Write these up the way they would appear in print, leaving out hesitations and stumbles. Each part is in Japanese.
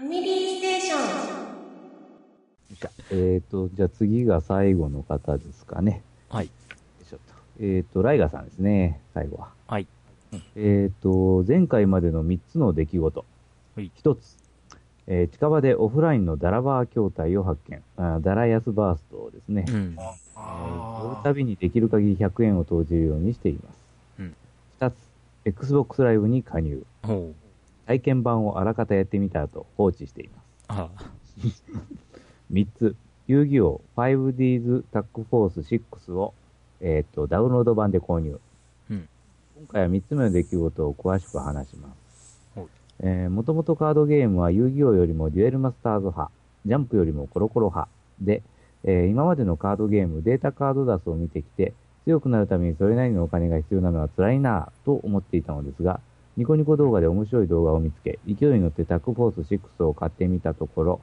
ファミリーステーション。じゃあ次が最後の方ですかね。はい。ライガーさんですね、最後は。はい。前回までの3つの出来事。はい。1つ。近場でオフラインのダラバー筐体を発見。ダラヤスバーストですね。うん。買うたびにできる限り100円を投じるようにしています。うん。2つ。XBOX LIVE に加入。ほう。体験版をあらかたやってみた後、放置しています。ああ。3つ。遊戯王 5D's タックフォース6を、ダウンロード版で購入。うん。今回は3つ目の出来事を詳しく話します。もともとカードゲームは遊戯王よりもデュエルマスターズ派、ジャンプよりもコロコロ派で、今までのカードゲーム、データカードダスを見てきて、強くなるためにそれなりのお金が必要なのは辛いなぁと思っていたのですが、ニコニコ動画で面白い動画を見つけ、勢いに乗ってタッグフォース6を買ってみたところ、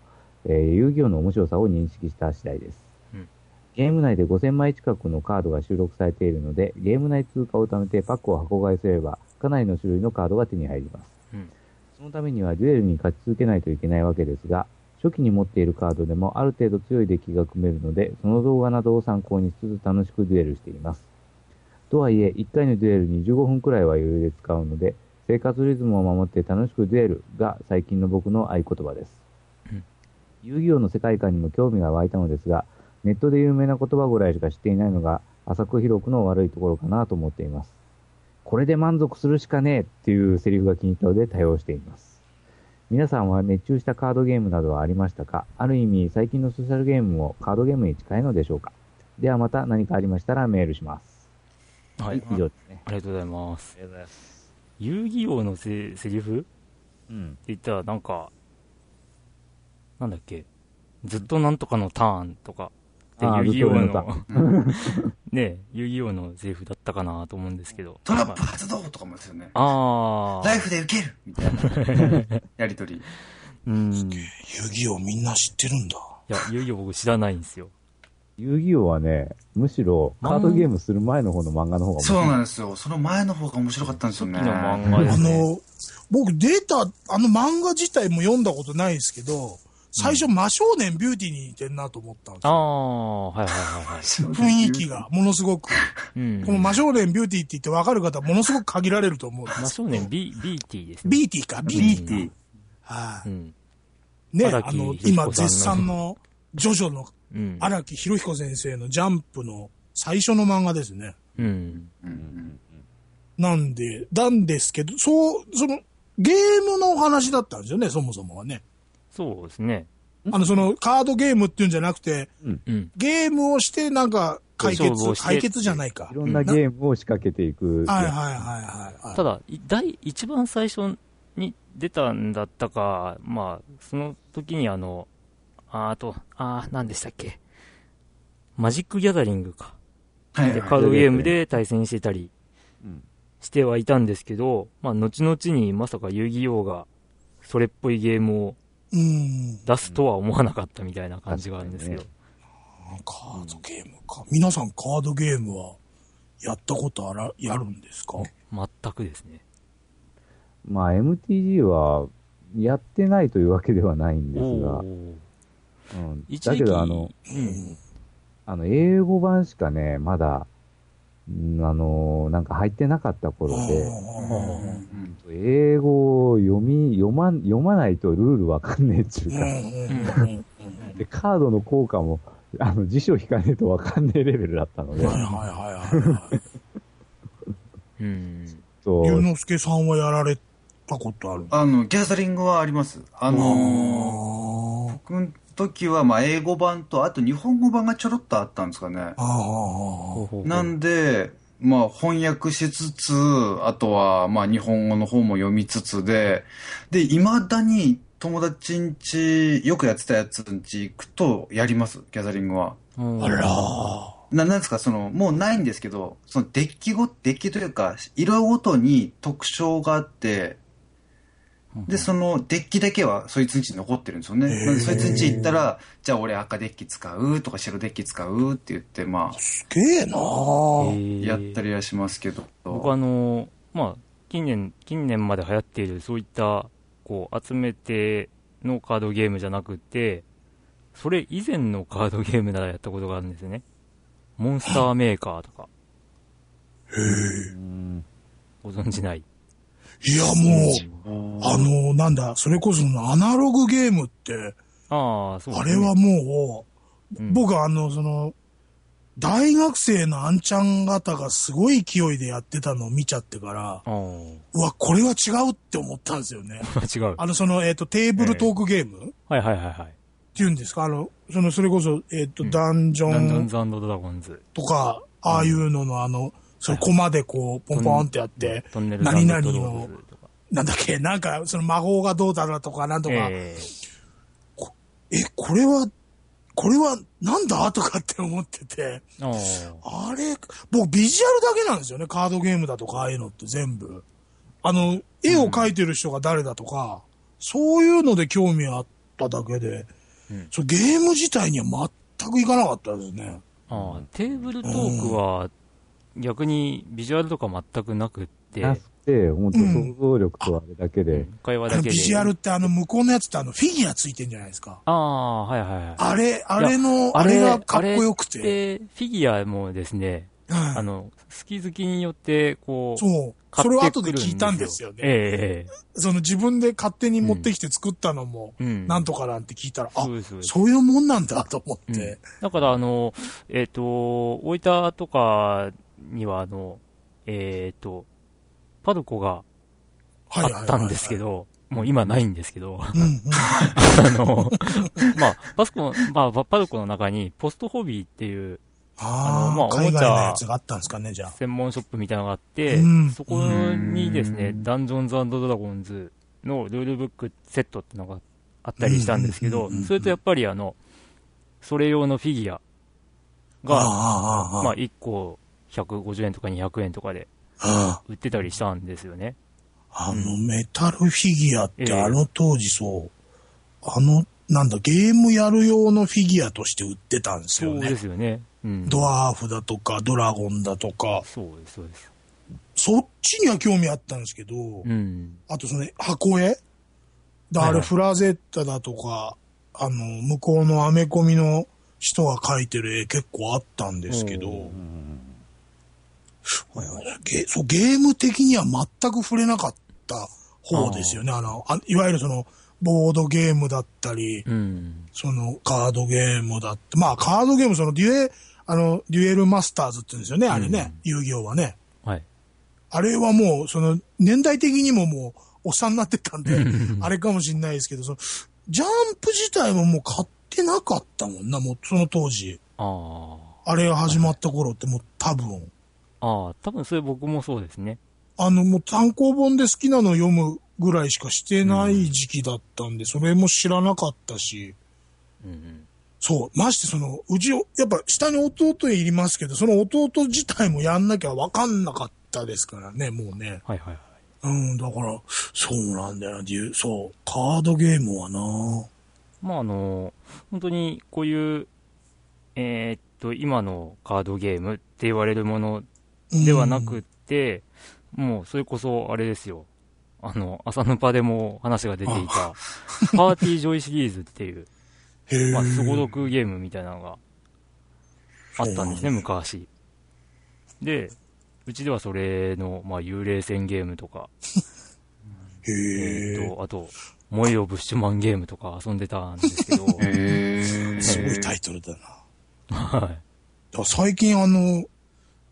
遊戯王の面白さを認識した次第です。うん、ゲーム内で5000枚近くのカードが収録されているので、ゲーム内通貨を貯めてパックを箱買いすれば、かなりの種類のカードが手に入ります。うん、そのためにはデュエルに勝ち続けないといけないわけですが、初期に持っているカードでもある程度強いデッキが組めるので、その動画などを参考にしつつ楽しくデュエルしています。とはいえ、1回のデュエルに15分くらいは余裕で使うので、生活リズムを守って楽しくデュエルが最近の僕の合言葉です。遊戯王の世界観にも興味が湧いたのですが、ネットで有名な言葉ぐらいしか知っていないのが、浅く広くの悪いところかなと思っています。これで満足するしかねえっていうセリフが気に入ったので多用しています。皆さんは熱中したカードゲームなどはありましたか？ある意味最近のソーシャルゲームもカードゲームに近いのでしょうか？ではまた何かありましたらメールします。はい、以上ですね。ありがとうございます。遊戯王のセリフ、うん、って言ったらなんか、なんだっけ、ずっとなんとかのターンとか、で遊戯王のね、遊戯王のセリフだったかなと思うんですけど、トラップ発動とかもですよね。ああ、ライフで受けるみたいなやりとり。遊戯王みんな知ってるんだ。いや、遊戯王僕知らないんですよ。遊戯王はね、むしろカードゲームする前の方の漫画の方が面白い。そうなんですよ。その前の方が面白かったんですよね。漫画ですね。僕データ漫画自体も読んだことないですけど。最初、真少年ビューティーに似てんなと思ったんですよ。ああ、はいはいはい。雰囲気がものすごく。うん、この真少年ビューティーって言って分かる方はものすごく限られると思うんです。真少年ビーティーですね。ビーティーか、ビーティー。はい。ね、今絶賛のジョジョの荒木博彦先生のジャンプの最初の漫画ですね。うん。なんですけど、ゲームのお話だったんですよね、そもそもはね。そうですね。カードゲームっていうんじゃなくて、うん、ゲームをして、なんか、解決じゃないか。いろんなゲームを仕掛けていく。はいはいはいはい。ただ、一番最初に出たんだったか、まあ、その時に何でしたっけ。マジック・ギャザリングか。はいはい、でカードゲームで対戦してたりしてはいたんですけど、まあ、後々にまさか遊戯王が、それっぽいゲームを、出すとは思わなかったみたいな感じがあるんですけど、カードゲームか。皆さんカードゲームはやったことやるんですか？全くですね。まあ MTG はやってないというわけではないんですが、だけど英語版しかね、まだなんか入ってなかった頃で、英語を読まないとルールわかんねえっていうか、でカードの効果も辞書引かねえとわかんねえレベルだったので、はいはいはいはい。龍之介さんはやられたことある？ギャザリングはあります。僕の時はまあ英語版とあと日本語版がちょろっとあったんですかね。なんで。まあ翻訳しつつ、あとはまあ日本語の方も読みつつで、未だに友達ん家、よくやってたやつん家行くとやります、ギャザリングは。あらー。なんですか、もうないんですけど、デッキというか、色ごとに特徴があって、で、そのデッキだけはそいつんち残ってるんですよね。なんでそいつんち行ったら、じゃあ俺赤デッキ使うとか白デッキ使うって言って、まあ。すげえなぁ。やったりはしますけど。僕まあ、近年まで流行っている、そういった、こう、集めて、のカードゲームじゃなくて、それ以前のカードゲームならやったことがあるんですね。モンスターメーカーとか。へぇ。ご存知ない？いやもう、なんだ、それこそアナログゲームって、あれはもう、僕大学生のあんちゃん方がすごい勢いでやってたのを見ちゃってから、うわ、これは違うって思ったんですよね。違う。テーブルトークゲーム、はい。っていうんですか、それこそ、ダンジョンズ&ドラゴンズとか、ああいうののそれコマでこう、ポンポンってやって、何々の、なんだっけ、なんか、魔法がどうだろうとか、なんとか、これはなんだとかって思ってて、あれ、僕ビジュアルだけなんですよね、カードゲームだとかああいうのって全部。絵を描いてる人が誰だとか、そういうので興味あっただけで、ゲーム自体には全くいかなかったですね。テーブルトークは、逆にビジュアルとか全くなくって。本当想像力とあれだけで。会話だけで。ビジュアルって向こうのやつってフィギュアついてんじゃないですか。はい。あれがかっこよくて。フィギュアもですね、好きによってこう。そう。それを後で聞いたんですよね。自分で勝手に持ってきて作ったのも、なんとかなんて聞いたら、そういうもんなんだと思って。だから大分とかにはパルコがあったんですけど、もう今ないんですけど、パルコの中にポストホビーっていう、海外のやつがあったんですかね、じゃあ。専門ショップみたいなのがあって、そこにですね、ダンジョンズ&ドラゴンズのルールブックセットってのがあったりしたんですけど、それとやっぱりそれ用のフィギュアが、1個150円とか200円とかで、売ってたりしたんですよね。メタルフィギュアって当時そう、なんだ、ゲームやる用のフィギュアとして売ってたんですよね。そうですよね。ドワーフだとか、ドラゴンだとか。そうです。そっちには興味あったんですけど、あと箱絵あれフラゼッタだとか、向こうのアメコミの人が描いてる絵結構あったんですけど、ゲーム的には全く触れなかった方ですよね。いわゆるボードゲームだったり、カードゲームだって、カードゲーム、デュエルマスターズって言うんですよね、あれね、遊戯王はね。あれはもう、年代的にももう、おっさんになってったんで、あれかもしれないですけど、ジャンプ自体ももう買ってなかったもんな、もう、その当時。あれが始まった頃ってもう多分それ僕もそうですね。もう単行本で好きなのを読むぐらいしかしてない時期だったんで、それも知らなかったし。そう。ましてうち、やっぱ下に弟いりますけど、その弟自体もやんなきゃわかんなかったですからね、もうね。だから、そうなんだよ。カードゲームはな。本当にこういう、今のカードゲームって言われるものではなくって、もうそれこそあれですよ。朝のパでも話が出ていた、パーティージョイシリーズっていう、すごろくゲームみたいなのがあったんですね、昔。で、うちではそれの、幽霊船ゲームとか、あと、燃えよブッシュマンゲームとか遊んでたんですけど、すごいタイトルだな。最近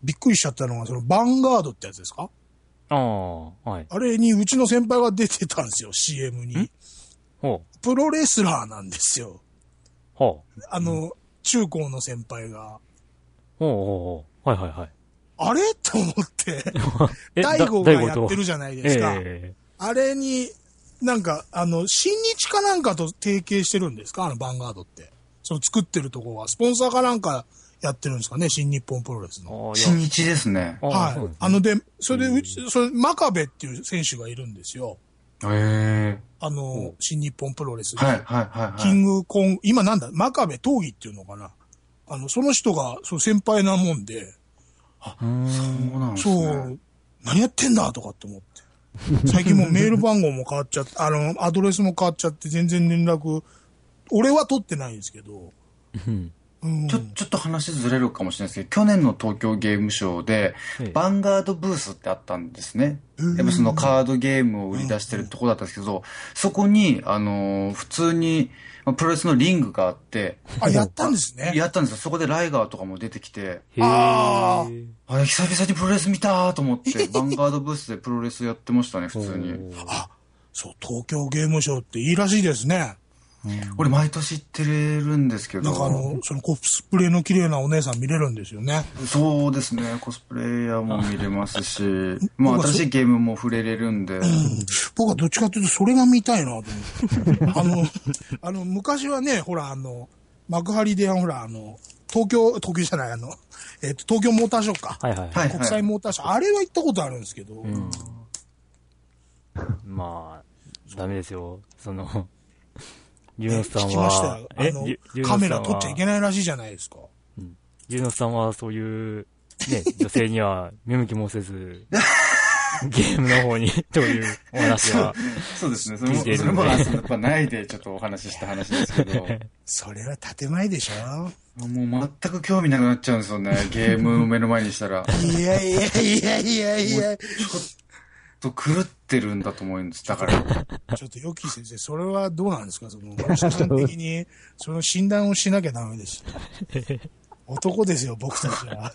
びっくりしちゃったのが、ヴァンガードってやつですか？あれにうちの先輩が出てたんですよ、CM に。プロレスラーなんですよ。中高の先輩が。あれと思って、大悟がやってるじゃないですか。あれに、なんか、新日かなんかと提携してるんですか？ヴァンガードって。作ってるとこは、スポンサーかなんかやってるんですかね、新日本プロレスの。新日ですね。はい。真壁っていう選手がいるんですよ。新日本プロレスの。キングコング、今なんだ、真壁闘技っていうのかな。その人が、先輩なもんで。そうなんですね。何やってんだとかって思って。最近もうメール番号も変わっちゃって、アドレスも変わっちゃって全然連絡俺は取ってないんですけど、うん、ちょっと話ずれるかもしれないですけど、去年の東京ゲームショーでヴァンガードブースってあったんですね。そのカードゲームを売り出してるとこだったんですけど、そこに普通にプロレスのリングがあって、あ、やったんですね。やったんですよ。そこでライガーとかも出てきて、ああ、久々にプロレス見たと思ってヴァンガードブースでプロレスやってましたね。普通に。あ、そう、東京ゲームショーっていいらしいですね。うん、俺毎年行ってるんですけど、なんかそのコスプレの綺麗なお姉さん見れるんですよね。そうですね、コスプレイヤーも見れますしまあ私ゲームも触れれるんで、うん、僕はどっちかというとそれが見たいなと思って昔はね、ほら幕張でほら東京じゃない東京モーターショーか、はいはい、国際モーターショー、はいはい、あれは行ったことあるんですけど、うん、まあダメですよ、その龍之さんは。聞きましたよ。カメラ撮っちゃいけないらしいじゃないですか。龍之さんはそういう、ね、女性には見向きもせず、ゲームの方にというお話はそうですね。それもやっぱないでちょっとお話しした話ですけど。それは建前でしょ。もう全く興味なくなっちゃうんですよね。ゲームを目の前にしたら。いやいやいやいやいや。狂ってるんだと思うんです。だからちょっとヨキ先生、それはどうなんですか。その診断的にその診断をしなきゃダメです男ですよ僕たちは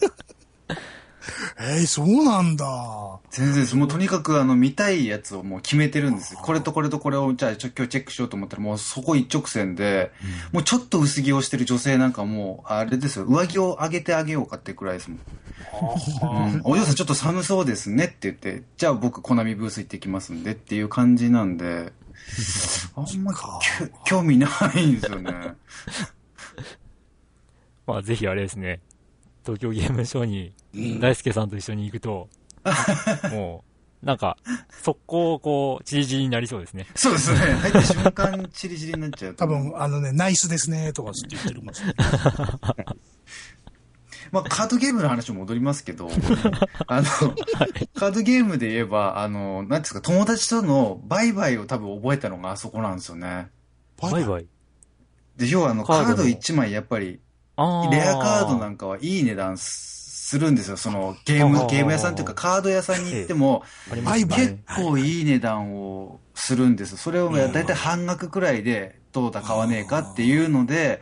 そうなんだ。全然です。もうとにかく見たいやつをもう決めてるんですよ。これとこれとこれをじゃあ今日チェックしようと思ったら、もうそこ一直線で、うん、もうちょっと薄着をしてる女性なんかもうあれですよ、上着を上げてあげようかってくらいですもんうん、お嬢さんちょっと寒そうですねって言って、じゃあ僕コナミブース行ってきますんでっていう感じなんであんま興味ないんですよねまあぜひあれですね、東京ゲームショーに大輔さんと一緒に行くと、うん、もうなんか速攻こうチリチリになりそうですね。そうですね、入った瞬間チリチリになっちゃう多分ね、ナイスですねとかって言ってるもんねまあカードゲームの話も戻りますけどカードゲームで言えばなんですか、友達とのバイバイを多分覚えたのがあそこなんですよね。バイバイで、要はカード1枚やっぱりレアカードなんかはいい値段するんですよ。そのゲーム屋さんというかカード屋さんに行っても結構いい値段をするんです。それをだいたい半額くらいでどうだ買わねえかっていうので、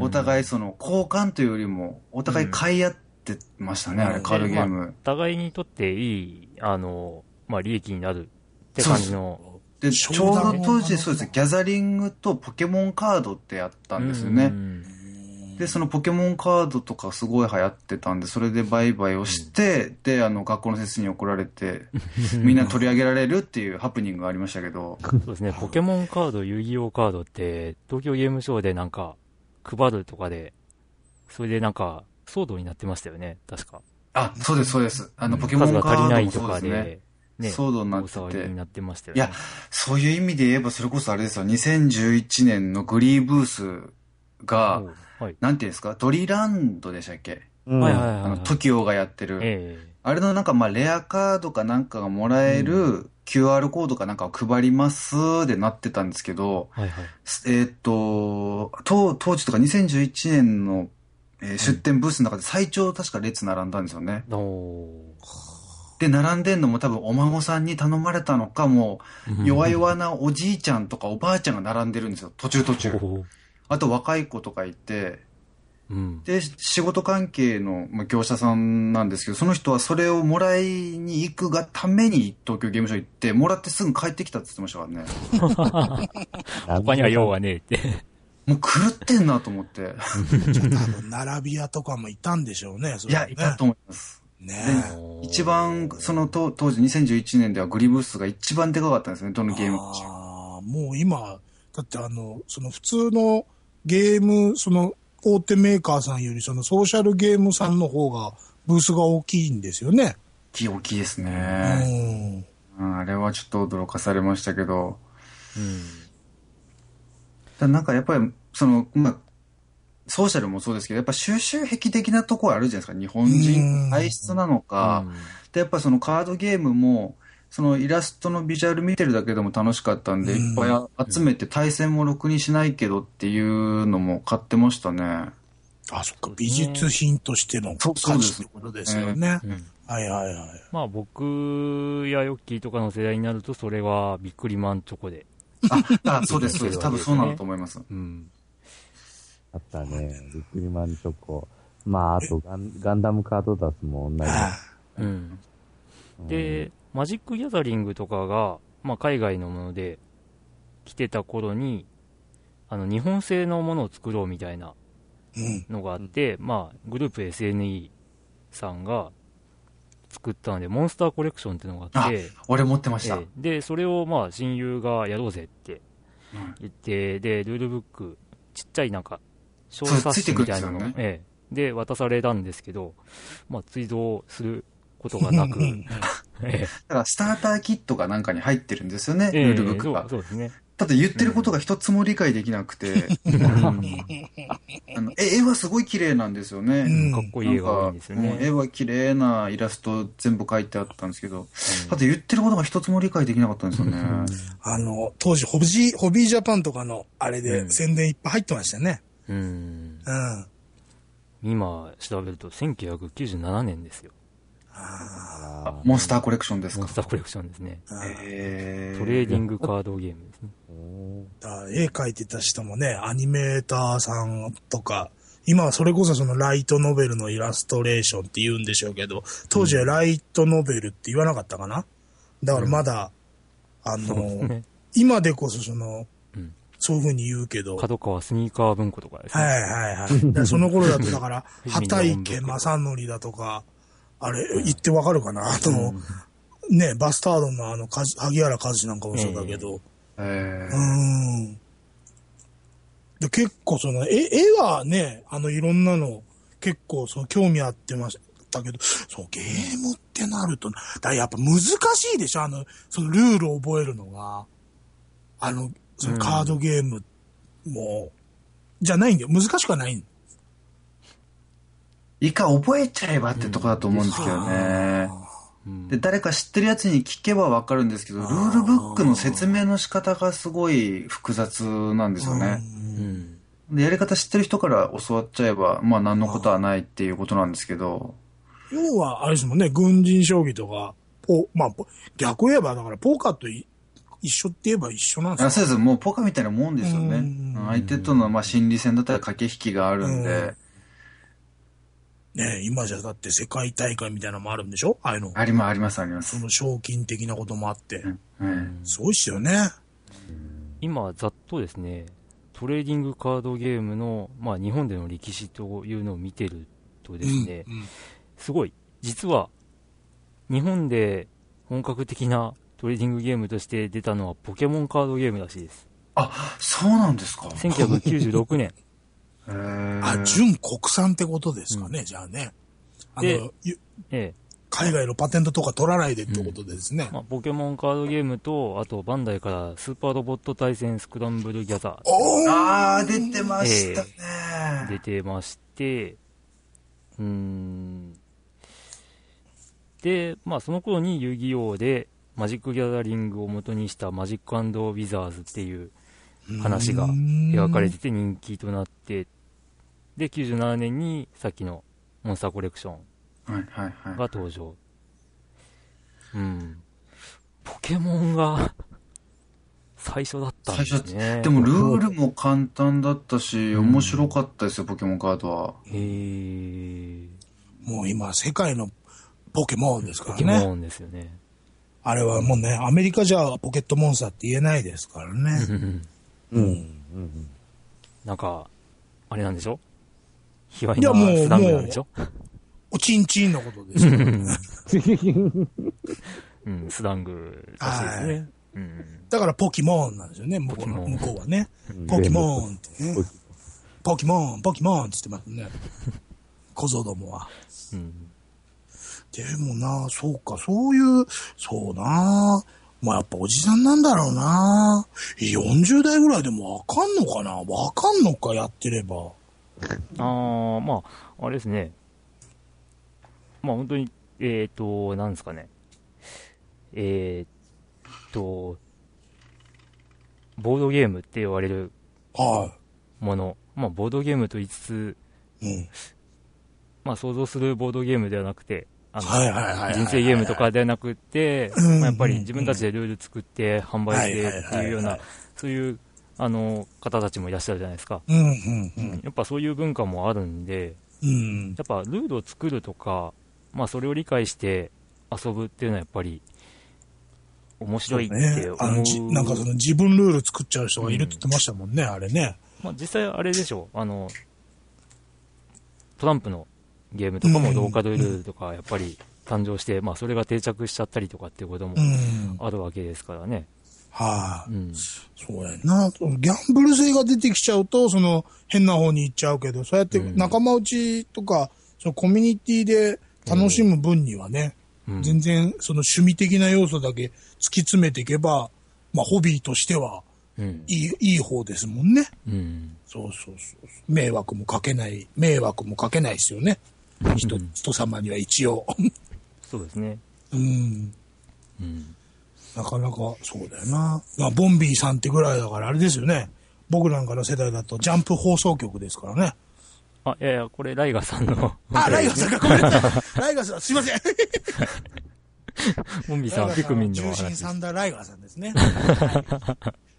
お互いその交換というよりもお互い買い合ってましたね、あれカードゲーム。お互いにとっていい利益になるって感じの。でちょうど当時そうです、ギャザリングとポケモンカードってやったんですよね。でそのポケモンカードとかすごい流行ってたんで、それで売買をして、で学校の先生に怒られてみんな取り上げられるっていうハプニングがありましたけどそうですね、ポケモンカード、遊戯王カードって東京ゲームショーでなんか配るとかで、それでなんか騒動になってましたよね確か。あ、そうですそうです、ポケモンカードもそうですね、数が足りないとかでね、騒動になってて、になってましたよね。いや、そういう意味で言えばそれこそあれですよ、2011年のグリーブースが、はい、なんていうんですか、ドリランドでしたっけ、TOKIO がやってる、あれのなんかレアカードかなんかがもらえる、QR コードかなんかを配りますでなってたんですけど、当時とか2011年の、出店ブースの中で最長確か列並んだんですよね、で並んでんのも多分お孫さんに頼まれたのか、もう弱々なおじいちゃんとかおばあちゃんが並んでるんですよ、途中あと若い子とかいて、で仕事関係の業者さんなんですけど、その人はそれをもらいに行くがために東京ゲームショー行ってもらってすぐ帰ってきたって言ってましたからね他には用はねえってもう狂ってんなと思ってじゃあ多分並び屋とかもいたんでしょう ね。 それはね、いやいたと思いますね。一番その当時2011年ではグリブースが一番でかかったんですね、どのゲームか。もう今だってその普通のゲーム、その大手メーカーさんよりそのソーシャルゲームさんの方がブースが大きいんですよね。大きいですね。あれはちょっと驚かされましたけど。なんかやっぱりそのソーシャルもそうですけど、やっぱ収集癖的なところあるじゃないですか。日本人体質なのか。でやっぱそのカードゲームも。そのイラストのビジュアル見てるだけでも楽しかったんで、いっぱい集めて対戦もろくにしないけどっていうのも買ってましたね。あ、そっか、美術品としての価値ってことですよね。はいはいはい。まあ僕やヨッキーとかの世代になるとそれはビックリマンチョコで。あ、そうですそうです。多分そうなんだと思います。うん。あったね、ビックリマンチョコ。まああとガンダムカードダスも同じ。うん。で、マジック・ギャザリングとかが、まあ、海外のもので来てた頃に日本製のものを作ろうみたいなのがあって、まあ、グループ SNE さんが作ったのでモンスターコレクションっていうのがあって、俺持ってました。でそれをまあ親友がやろうぜって言って、でルールブックちっちゃいなんか小冊子みたいなの、ねで渡されたんですけど、まあ、追贈することがなくだからスターターキットがなんかに入ってるんですよね、ルールブックが。そうですね。ただ言ってることが一つも理解できなくて、絵はすごい綺麗なんですよね、かっこいい絵が多いんですよね。絵は綺麗なイラスト全部描いてあったんですけど、ただ言ってることが一つも理解できなかったんですよね。当時ホビージャパンとかのあれで宣伝いっぱい入ってましたね。今調べると1997年ですよ。モンスターコレクションですか。モンスターコレクションですね。トレーディングカードゲームですね。絵描いてた人もね、アニメーターさんとか、今はそれこそそのライトノベルのイラストレーションって言うんでしょうけど、当時はライトノベルって言わなかったかな。だからまだ、今でこそその、そういう風に言うけど。角川スニーカー文庫とかですね。はいはいはい。その頃だとだから、畑池正則だとか、あれ言ってわかるかな、ね、バスタードの萩原和志なんかもそうだけど、で結構その絵はね、いろんなの結構その興味あってましたけど、そうゲームってなるとだやっぱ難しいでしょ、そのルールを覚えるのがそのカードゲームも、じゃないんだよ、難しくはないんだよ。一回覚えちゃえばってとこだと思うんですけどね。で誰か知ってるやつに聞けば分かるんですけど、ルールブックの説明の仕方がすごい複雑なんですよね。でやり方知ってる人から教わっちゃえば、まあ何のことはないっていうことなんですけど。要はあれですもんね、軍人将棋とか、まあ逆言えばだからポーカーと一緒って言えば一緒なんですか。そうです。もうポーカーみたいなもんですよね。相手とのまあ心理戦だったら駆け引きがあるんで。ねえ、今じゃだって世界大会みたいなのもあるんでしょ、ああいうの。あります。その賞金的なこともあって。すごいっすよね。今、ざっとですね、トレーディングカードゲームの、まあ日本での歴史というのを見てるとですね、すごい、実は、日本で本格的なトレーディングゲームとして出たのはポケモンカードゲームらしいです。あ、そうなんですか。1996年。純国産ってことですかね、じゃあね。海外のパテントとか取らないでってことですね。まあ、ポケモンカードゲームと、あとバンダイからスーパーロボット対戦スクランブルギャザー。出てましたね、出てまして、で、まあその頃に遊戯王でマジックギャザリングを元にしたマジック&ウィザーズっていう話が描かれてて人気となって、で、97年にさっきのモンスターコレクションが登場。ポケモンが最初だったんですね。でもルールも簡単だったし、面白かったですよ、ポケモンカードは。もう今、世界のポケモンですからね。ポケモンですよね。あれはもうね、アメリカじゃポケットモンスターって言えないですからね。なんか、あれなんでしょ、卑猥なスラングなんでしょ、おちんちんのことですよね。スラングらしいですね。だからポキモンなんですよね、向こうはね。ポキモンってね。ポキモンって言ってますね。小僧どもは。でもな、そうか、そういう、そうな、まあやっぱおじさんなんだろうな。40代ぐらいでもわかんのかな、わかんのか、やってれば。まあ、あれですね。まあ本当に、なんですかね。ボードゲームって言われるもの、まあ、ボードゲームと言いつつ、まあ、想像するボードゲームではなくて、人生ゲームとかではなくて、やっぱり自分たちでルール作って販売してっていうような、そういう方たちもいらっしゃるじゃないですか。やっぱそういう文化もあるんで、やっぱルールを作るとか、まあ、それを理解して遊ぶっていうのはやっぱり面白いって思う。なんかその自分ルール作っちゃう人がいるって言ってましたもんね、あれね。まあ、実際あれでしょう、トランプのゲームとかもローカルルールとかやっぱり誕生して、まあ、それが定着しちゃったりとかっていうこともあるわけですからね。はあ、そうやな。ギャンブル性が出てきちゃうとその変な方に行っちゃうけど、そうやって仲間内とかそのコミュニティで楽しむ分にはね、全然その趣味的な要素だけ突き詰めていけば、まあ、ホビーとしてはいい方ですもんね。そうそうそう。迷惑もかけないですよね。人様には一応。そうですね。なかなかそうだよな。まあ、ボンビーさんってぐらいだからあれですよね。僕なんかの世代だとジャンプ放送局ですからね。あ、いやいや、これライガさんの。あ、ライガさんか、ごめんなさい。ライガさん、すいません。ボンビーさん、ピクミンの話。重心サンダーライガーさんですね。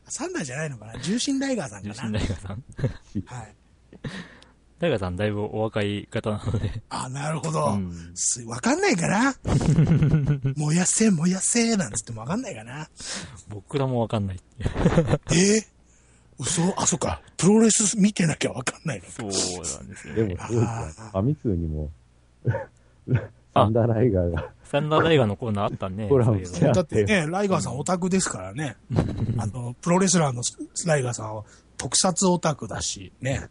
サンダーじゃないのかな、重心ライガーさんかな。重心ライガーさん。はい。ライガーさんだいぶお若い方なので。あ、なるほど。わかんないかな。燃やせなんつってもわかんないかな。僕らもわかんない。嘘、あ、そっか。プロレス見てなきゃわかんないの。そうなんですよ、ね。でもすごいですね。アミツーにもサンダーライガーが。サンダーライガーのコーナーあったね。だってね、ライガーさんオタクですからね。プロレスラーのライガーさんは特撮オタクだしね。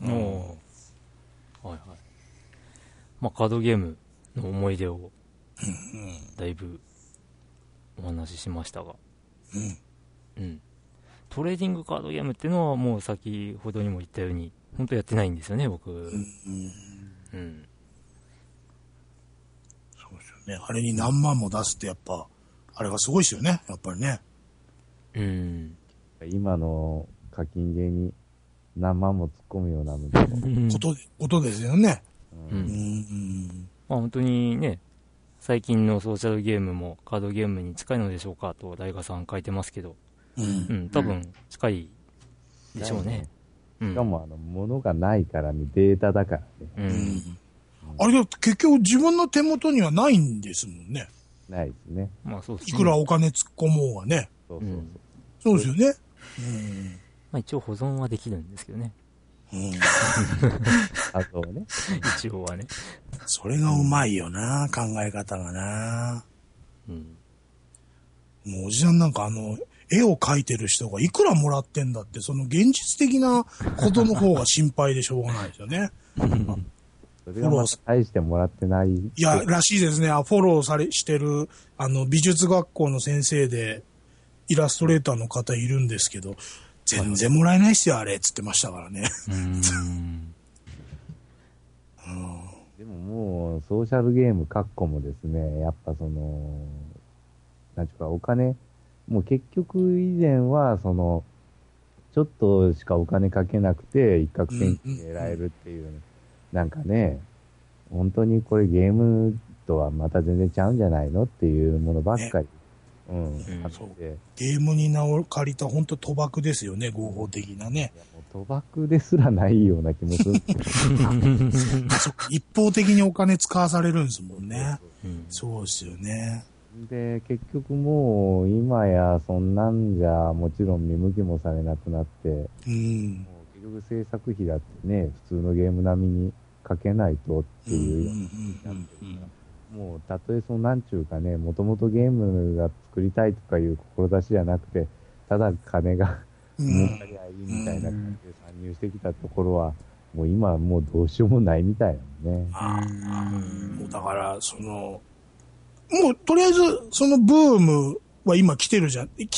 はいはい。まあ、カードゲームの思い出をだいぶお話ししましたが。トレーディングカードゲームっていうのはもう先ほどにも言ったように本当やってないんですよね、僕。そうですよね。あれに何万も出すってやっぱあれがすごいですよね、やっぱりね。今の課金ゲーに何万も突っ込むようなのでことですよね。まあ本当にね、最近のソーシャルゲームもカードゲームに近いのでしょうかと大河さん書いてますけど。多分近いでしょうね。しかも物がないからね、データだからね。あれだって結局自分の手元にはないんですもんね。ないですね。まあそうですね。いくらお金突っ込もうがね。そうですよね。まあ一応保存はできるんですけどね。あとはね。一応はね。それがうまいよな、考え方がな。もうおじさんなんか絵を描いてる人がいくらもらってんだって、その現実的なことの方が心配でしょうがないですよね。それがまた大してもらってない。いや、らしいですね。フォローしてる、美術学校の先生で、イラストレーターの方いるんですけど、全然もらえないっすよ、あれ、つってましたからね。でももう、ソーシャルゲームかっこもですね、やっぱなんていうか、お金、もう結局以前はちょっとしかお金かけなくて一攫千金で得られるっていう、なんかね、本当にこれゲームとはまた全然ちゃうんじゃないのっていうものばっかり、あってゲームに名を借りた本当賭博ですよね、合法的なね。賭博ですらないような気もする。一方的にお金使わされるんですもんね。そうですよね。で、結局もう、今やそんなんじゃ、もちろん見向きもされなくなって、もう結局制作費だってね、普通のゲーム並みにかけないとっていうようになってるから、もう、たとえなんちゅうかね、もともとゲームが作りたいとかいう志じゃなくて、ただ金が儲かりゃいいみたいな感じで参入してきたところは、もう今はもうどうしようもないみたいなね。もうだから、もう、とりあえず、ブームは今来てるっていう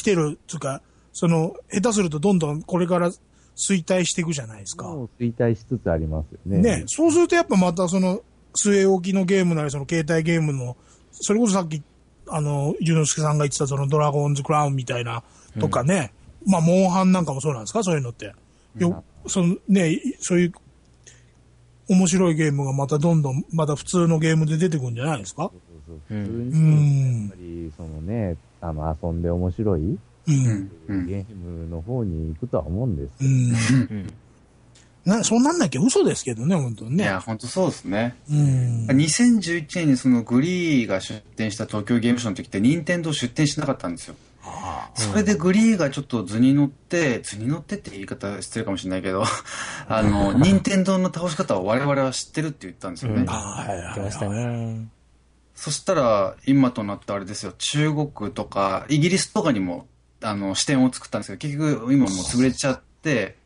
か、下手するとどんどんこれから衰退していくじゃないですか。もう衰退しつつありますよね。ね、そうするとやっぱまた据え置きのゲームなり、携帯ゲームの、それこそさっきゆうのすけさんが言ってたそのドラゴンズクラウンみたいなとかね、うん、まあモンハンなんかもそうなんですか、そういうのってよ、うん、そのね、そういう面白いゲームがまたどんどんまた普通のゲームで出てくるんじゃないですか。そうやっぱりそのね、遊んで面白い、うん、ゲームの方に行くとは思うんです。うん、そうなんなきゃ嘘ですけどね、本当にね。いや、本当そうですね。うん、2011年にそのグリーが出展した東京ゲームショウの時って、任天堂出展しなかったんですよ。うん、それでグリーがちょっと図に乗ってって言い方失礼かもしれないけど、任天堂の倒し方を我々は知ってるって言ったんですよね。うん、はい、言ましたね。そしたら、今となったあれですよ、中国とか、イギリスとかにも、視点を作ったんですけど、結局今もう潰れちゃって、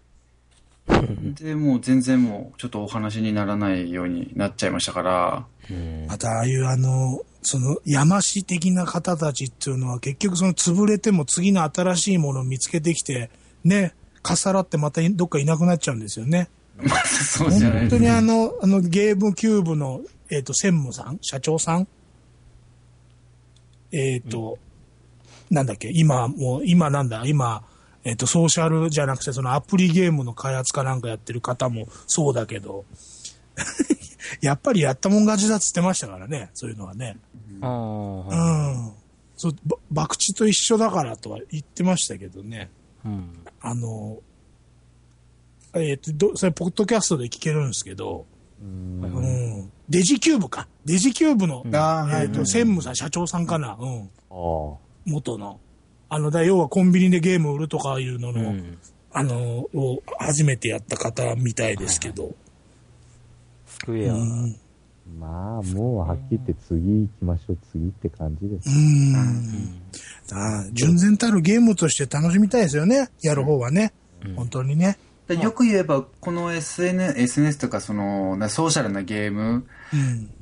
で、もう全然もうちょっとお話にならないようになっちゃいましたから。またああいうその山師的な方たちっていうのは結局その潰れても次の新しいものを見つけてきて、ね、かさらってまたどっかいなくなっちゃうんですよね。そうじゃないですね。本当にゲームキューブの、専務さん、社長さん、なんだっけ、今、ソーシャルじゃなくて、そのアプリゲームの開発かなんかやってる方もそうだけど、やっぱりやったもん勝ちだっつってましたからね、そういうのはね。うん。そう、博打と一緒だからとは言ってましたけどね。うん、それ、ポッドキャストで聞けるんですけど、うん、デジキューブか。デジキューブの、専務さん、社長さんかな。うん。元の。要はコンビニでゲーム売るとかいうのの、うん、を初めてやった方みたいですけど。スクエア。まあ、もうはっきり言って次行きましょう、次って感じです。純然たるゲームとして楽しみたいですよね、やる方はね。うん、本当にね。よく言えば、この SNS とかソーシャルなゲーム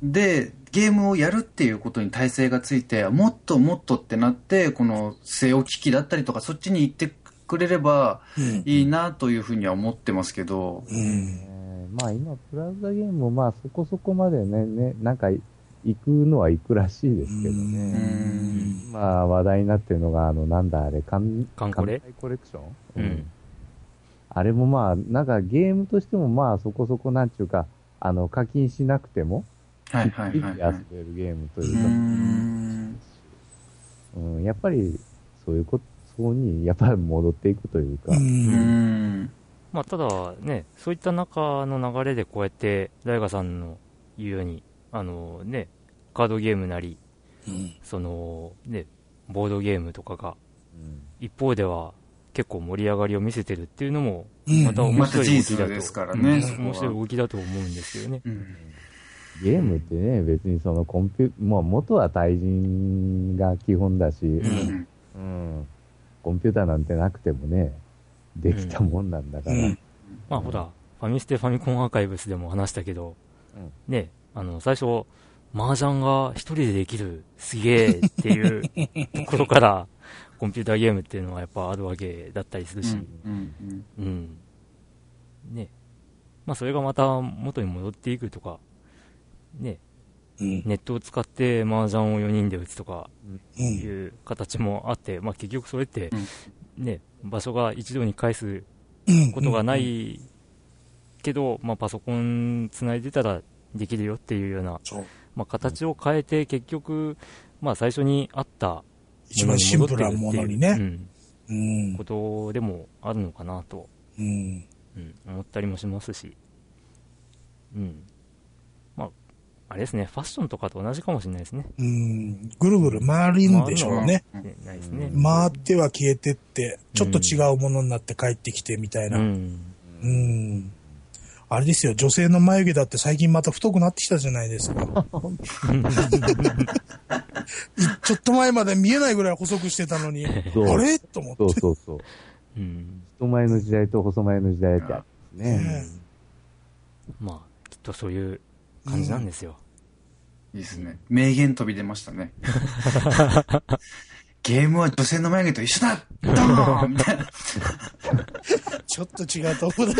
でゲームをやるっていうことに耐性がついて、もっともっとってなって、この据え置き機だったりとか、そっちに行ってくれればいいなというふうには思ってますけど。うんうん、まあ今、ブラウザゲームもまあそこそこまでね、なんか行くのは行くらしいですけどね。まあ話題になってるのが、なんだあれ、艦隊コレクション、うんあれもまあ、なんかゲームとしてもまあそこそこなんちゅうか、課金しなくても、遊べるゲームというか、うん、やっぱりそういうこと、そうにやっぱり戻っていくというか。まあただね、そういった中の流れでこうやって、大河さんの言うように、ね、カードゲームなり、ね、ボードゲームとかが、一方では、結構盛り上がりを見せてるっていうのもまた面白い動きだと、ですからね、面白い動きだと思うんですよね。ゲームってね、別にそのもう元は対人が基本だし、コンピューターなんてなくてもね、できたもんなんだから。まあほら、ファミステファミコンアーカイブスでも話したけど、ね、最初麻雀が一人でできるすげえっていうところから。コンピューターゲームっていうのはやっぱあるわけだったりするし、ね、まあそれがまた元に戻っていくとか、ね、ネットを使って麻雀を4人で打つとかいう形もあって、まあ結局それってね、場所が一度に返すことがないけど、まあパソコンつないでたらできるよっていうような、まあ形を変えて結局まあ最初にあった一番シンプルなものにね、ことでもあるのかなと、思ったりもしますし、まああれですね、ファッションとかと同じかもしれないですね。ぐるぐる回るんでしょうね。回っては消えてって、ちょっと違うものになって帰ってきてみたいな。あれですよ、女性の眉毛だって最近また太くなってきたじゃないですか。ちょっと前まで見えないぐらい細くしてたのに、あれと思って。そう。人前の時代と細前の時代ってあるね。まあ、きっとそういう感じなんですよ。いいですね。名言飛び出ましたね。ゲームは女性の眉毛と一緒だドーンみたいな。ちょっと違うと思う。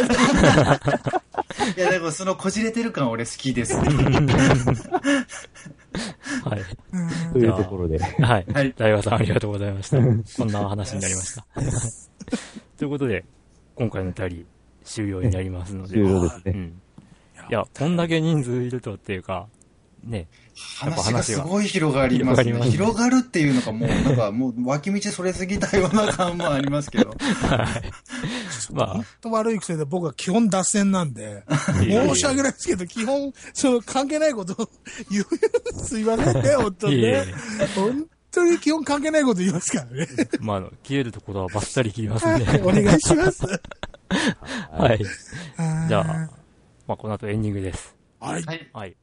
いや、でもそのこじれてる感俺好きです。はい。というところで。はい。はい。大和さんありがとうございました。こんな話になりました。ということで、今回のタリー終了になりますので。終了ですね。うん、いや、こんだけ人数いるとっていうか、ね。話がすごい広がりますね。広がるっていうのか、もう、なんか、もう、脇道それすぎたような感もありますけど。はい。まあ。ほんと悪い癖で、僕は基本脱線なんで、申し訳ないですけど、基本、その、関係ないことを言う。すいませんね、ほんとにね。ほんとに基本関係ないこと言いますからね。まあ、消えるところはバッサリ切りますんで。お願いします。はい。じゃあ、まあ、この後エンディングです。はい。はい。はい。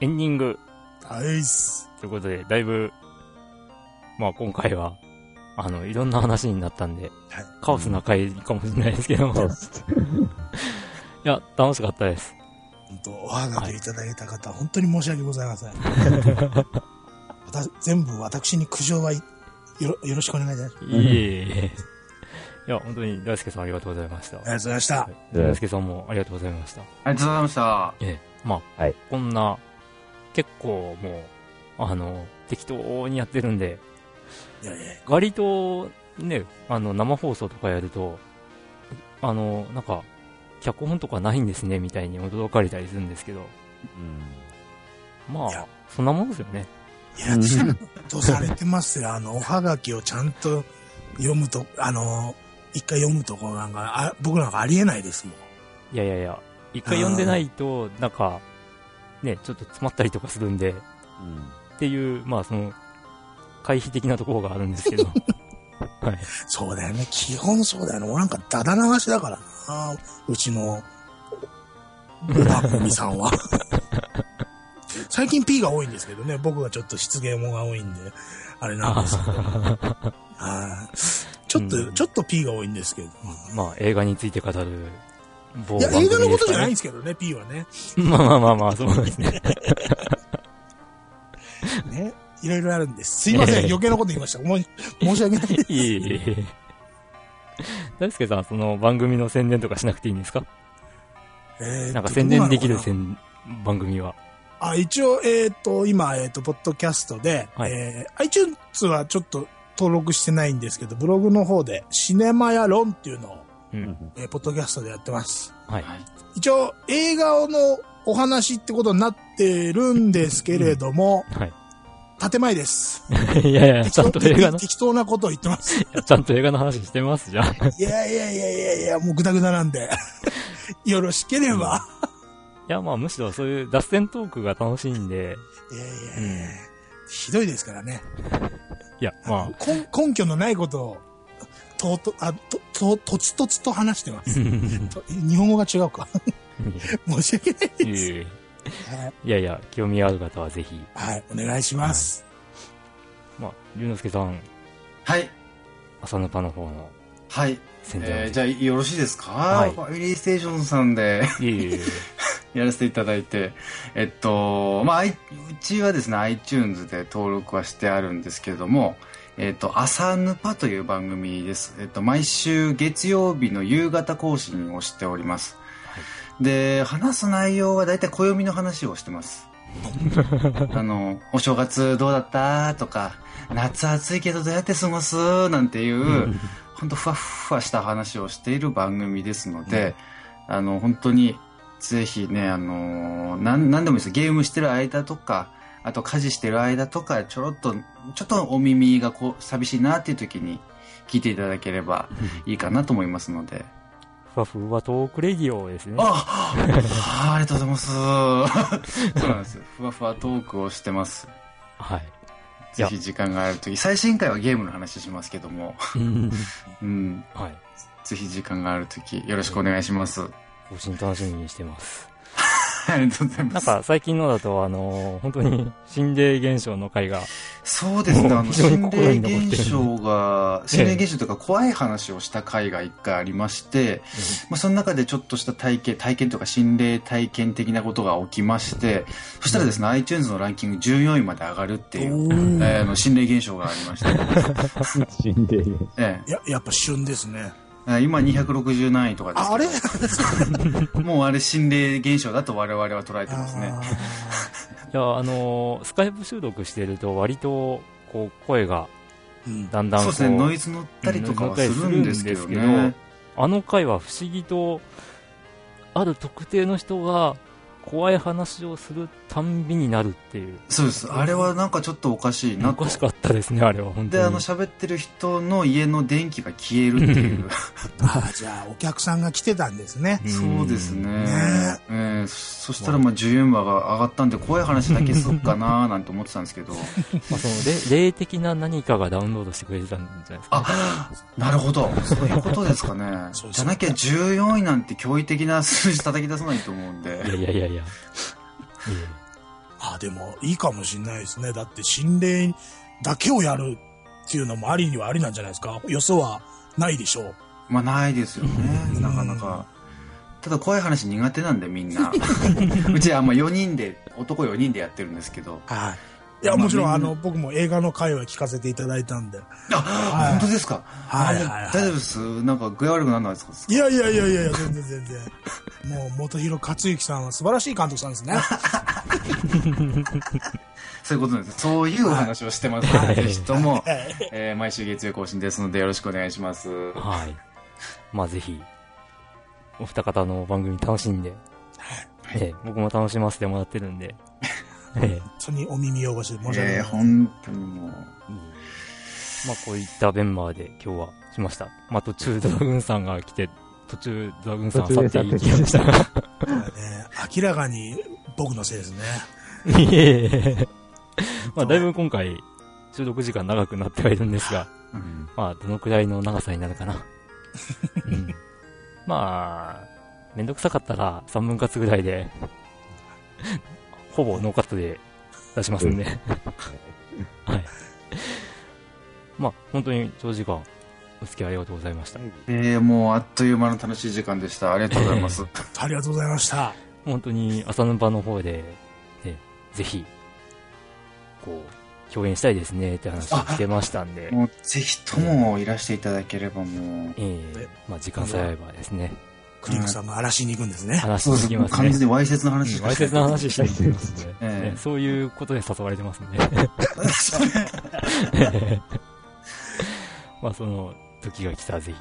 エンディング。はい。ということで、だいぶ、まあ今回は、いろんな話になったんで、はい、カオスな回かもしれないですけども。いや、楽しかったです。本当、おはがきいただいた方、はい、本当に申し訳ございません。全部私に苦情はよろしくお願いいたします。いや、本当に大輔さんありがとうございました。ありがとうございました。はい、大輔さんもありがとうございました。ありがとうございました。まあ、はい、こんな、結構もう、適当にやってるんで、いやいや割と、ね、生放送とかやると、なんか、脚本とかないんですね、みたいに驚かれたりするんですけど、うん、まあ、そんなもんですよね。いや、ちゃんとされてますよ。おはがきをちゃんと読むと、一回読むとこなんか、僕なんかありえないですもん。いやいやいや、一回読んでないと、なんか、ね、ちょっと詰まったりとかするんで、うん、っていう、まあその、回避的なところがあるんですけど。はい、そうだよね。基本そうだよね。俺なんかダダ流しだからな。うちの、おばこみさんは。最近 P が多いんですけどね。僕がちょっと失言もが多いんで、あれなんですけど。ちょっと P が多いんですけど。まあ映画について語る。いや、映画のことじゃないんですけどね、P はね。まあまあまあまあ、そうですね。ね、いろいろあるんです。すいません、余計なこと言いました。申し訳ないです。大輔さん、その番組の宣伝とかしなくていいんですか？なんか宣伝できる番組は。あ、一応、今、ポッドキャストで、はい、iTunes はちょっと登録してないんですけど、ブログの方で、シネマやロンっていうのを、ポッドキャストでやってます。はい、一応映画のお話ってことになってるんですけれども、はい、建前です。いやいや、ちゃんと映画の適当なことを言ってます。いや、ちゃんと映画の話してますじゃん。いやいやいやいやいや、もうグダグダなんでよろしければ。いやまあむしろそういう脱線トークが楽しいんで。いやいやいや、ひどいですからね。いやまあ根拠のないことを。とつと話してます。日本語が違うか。申し訳ないです。いやいや、興味ある方はぜひ。はい、お願いします。はい、まあ、龍之介さん。はい。朝ぬぱの方の。はい。じゃあ、よろしいですか、はい、ファミリーステーションさんでやらせていただいて、まあ、うちはですね、iTunes で登録はしてあるんですけれども、朝ぬぱという番組です。毎週月曜日の夕方更新をしております。はい、で、話す内容はだいたい暦の話をしてます。お正月どうだったとか、夏暑いけどどうやって過ごすなんていう、ほんとふわふわした話をしている番組ですので、本当にぜひね、何でもいいです。ゲームしてる間とか、あと家事してる間とかちょっとお耳がこう寂しいなっていう時に聞いていただければいいかなと思いますので。ふわふわトークレディオですね。ありがとうございます。そうなんですよ。ふわふわトークをしてます。はい。ぜひ時間がある時、最新回はゲームの話しますけども。うん。はい。ぜひ時間がある時よろしくお願いします。更新楽しみにしてます。ありがとうございます。なんか最近のだと本当に心霊現象の回が、そうですね、心霊現象が、心霊現象というか怖い話をした回が一回ありまして、まあ、その中でちょっとした体験とか心霊体験的なことが起きまして、そしたらですね、iTunes のランキング14位まで上がるっていう、心霊現象がありました。心霊現象、やっぱ旬ですね。今260何位とかですけど、あれもうあれ心霊現象だと我々は捉えてますね。いや、スカイプ収録してると割とこう声がだんだんそうですね、ノイズ乗ったりとかはするんですけどね。あの回は不思議とある特定の人が怖い話をするたんびになるっていう。そうです、あれはなんかちょっとおかしいなと。おかしかったですね、あれは本当に。で、喋ってる人の家の電気が消えるっていうあ、じゃあお客さんが来てたんですね。そうですね、そしたらまあ14話が上がったんで、怖い話だけするかななんて思ってたんですけどまあその霊的な何かがダウンロードしてくれてたんじゃないですか、ね、あ、なるほど、そういうことですかねじゃなきゃ14位なんて驚異的な数字叩き出さないと思うんで。いやあ、でもいいかもしれないですね。だって心霊だけをやるっていうのもありにはありなんじゃないですか。よそはないでしょう。まあないですよね、なかなか。ただ怖い話苦手なんでみんなうちはまあ4人で男4人でやってるんですけど、はい、いや、もちろん僕も映画の会は聞かせていただいたんで。あ、はい、本当ですか。はいはいはい、大丈夫です、なんか具合悪くならないですか。いやいやいやいや全然もう本広克之さんは素晴らしい監督さんですねそういうことです。そういうお話をしてますので、ぜひとも、毎週月曜更新ですのでよろしくお願いしますはい、まあぜひお二方の番組楽しんで、僕も楽しませてもらってるんで本当にお耳汚しで申し訳ない。本当にもう、まあこういったメンバーで今日はしました。まあ途中ドラグーンさんが来て、途中ドラグーンさん去っていきましたが明らかに僕のせいですね。いえいえ。まあだいぶ今回収録時間長くなってはいるんですが、まあどのくらいの長さになるかな。まあめんどくさかったら3分割ぐらいで。ほぼノーカットで出しますんではい。まあ本当に長時間お付き合いありがとうございました。もうあっという間の楽しい時間でした。ありがとうございます。ありがとうございました。本当に朝の場の方で、ぜひこう共演したいですねって話をしてましたんで、もうぜひともいらしていただければもう、まあ時間さえあればですね。クリックさんが荒らしに行くんですね。荒らしに行きますね。完全にわいせつな話。わいせつな話したいと思いますね、そういうことで誘われてますんで。まあその時が来たらぜひ。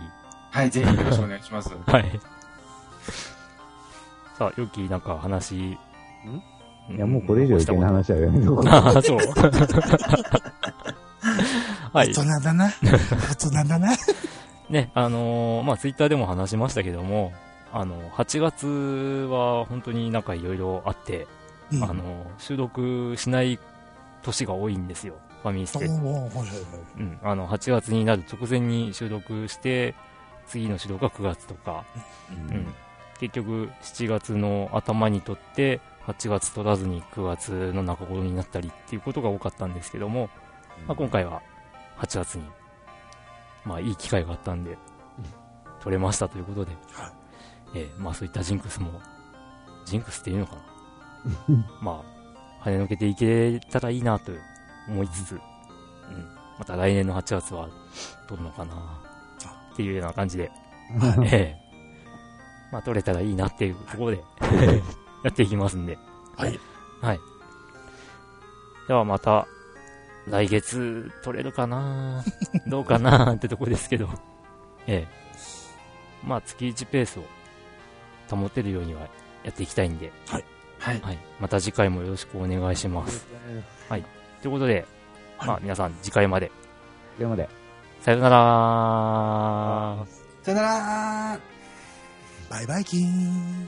はい、ぜひよろしくお願いします。はい。さあ、よきなんか話。いや、もうこれ以上いけない話はやめとこう。ああ、そう。はい。大人だな。大人だな。ね、まあ、ツイッターでも話しましたけども、8月は本当になんかいろいろあって、収録しない年が多いんですよ、ファミステ。8月になる直前に収録して、次の収録が9月とか、結局7月の頭に撮って、8月撮らずに9月の中頃になったりっていうことが多かったんですけども、まあ、今回は8月に。まあ、いい機会があったんで、取れましたということで、まあ、そういったジンクスも、ジンクスっていうのかなまあ、跳ねのけていけたらいいなと思いつつ、また来年の8月は取るのかなっていうような感じで、まあ、取れたらいいなっていうところでやっていきますんで、ではまた、来月取れるかなどうかなってとこですけどまあ月1ペースを保てるようにはやっていきたいんで、また次回もよろしくお願いします。ということで、まあ皆さん次回までさよなら。バイバイキン。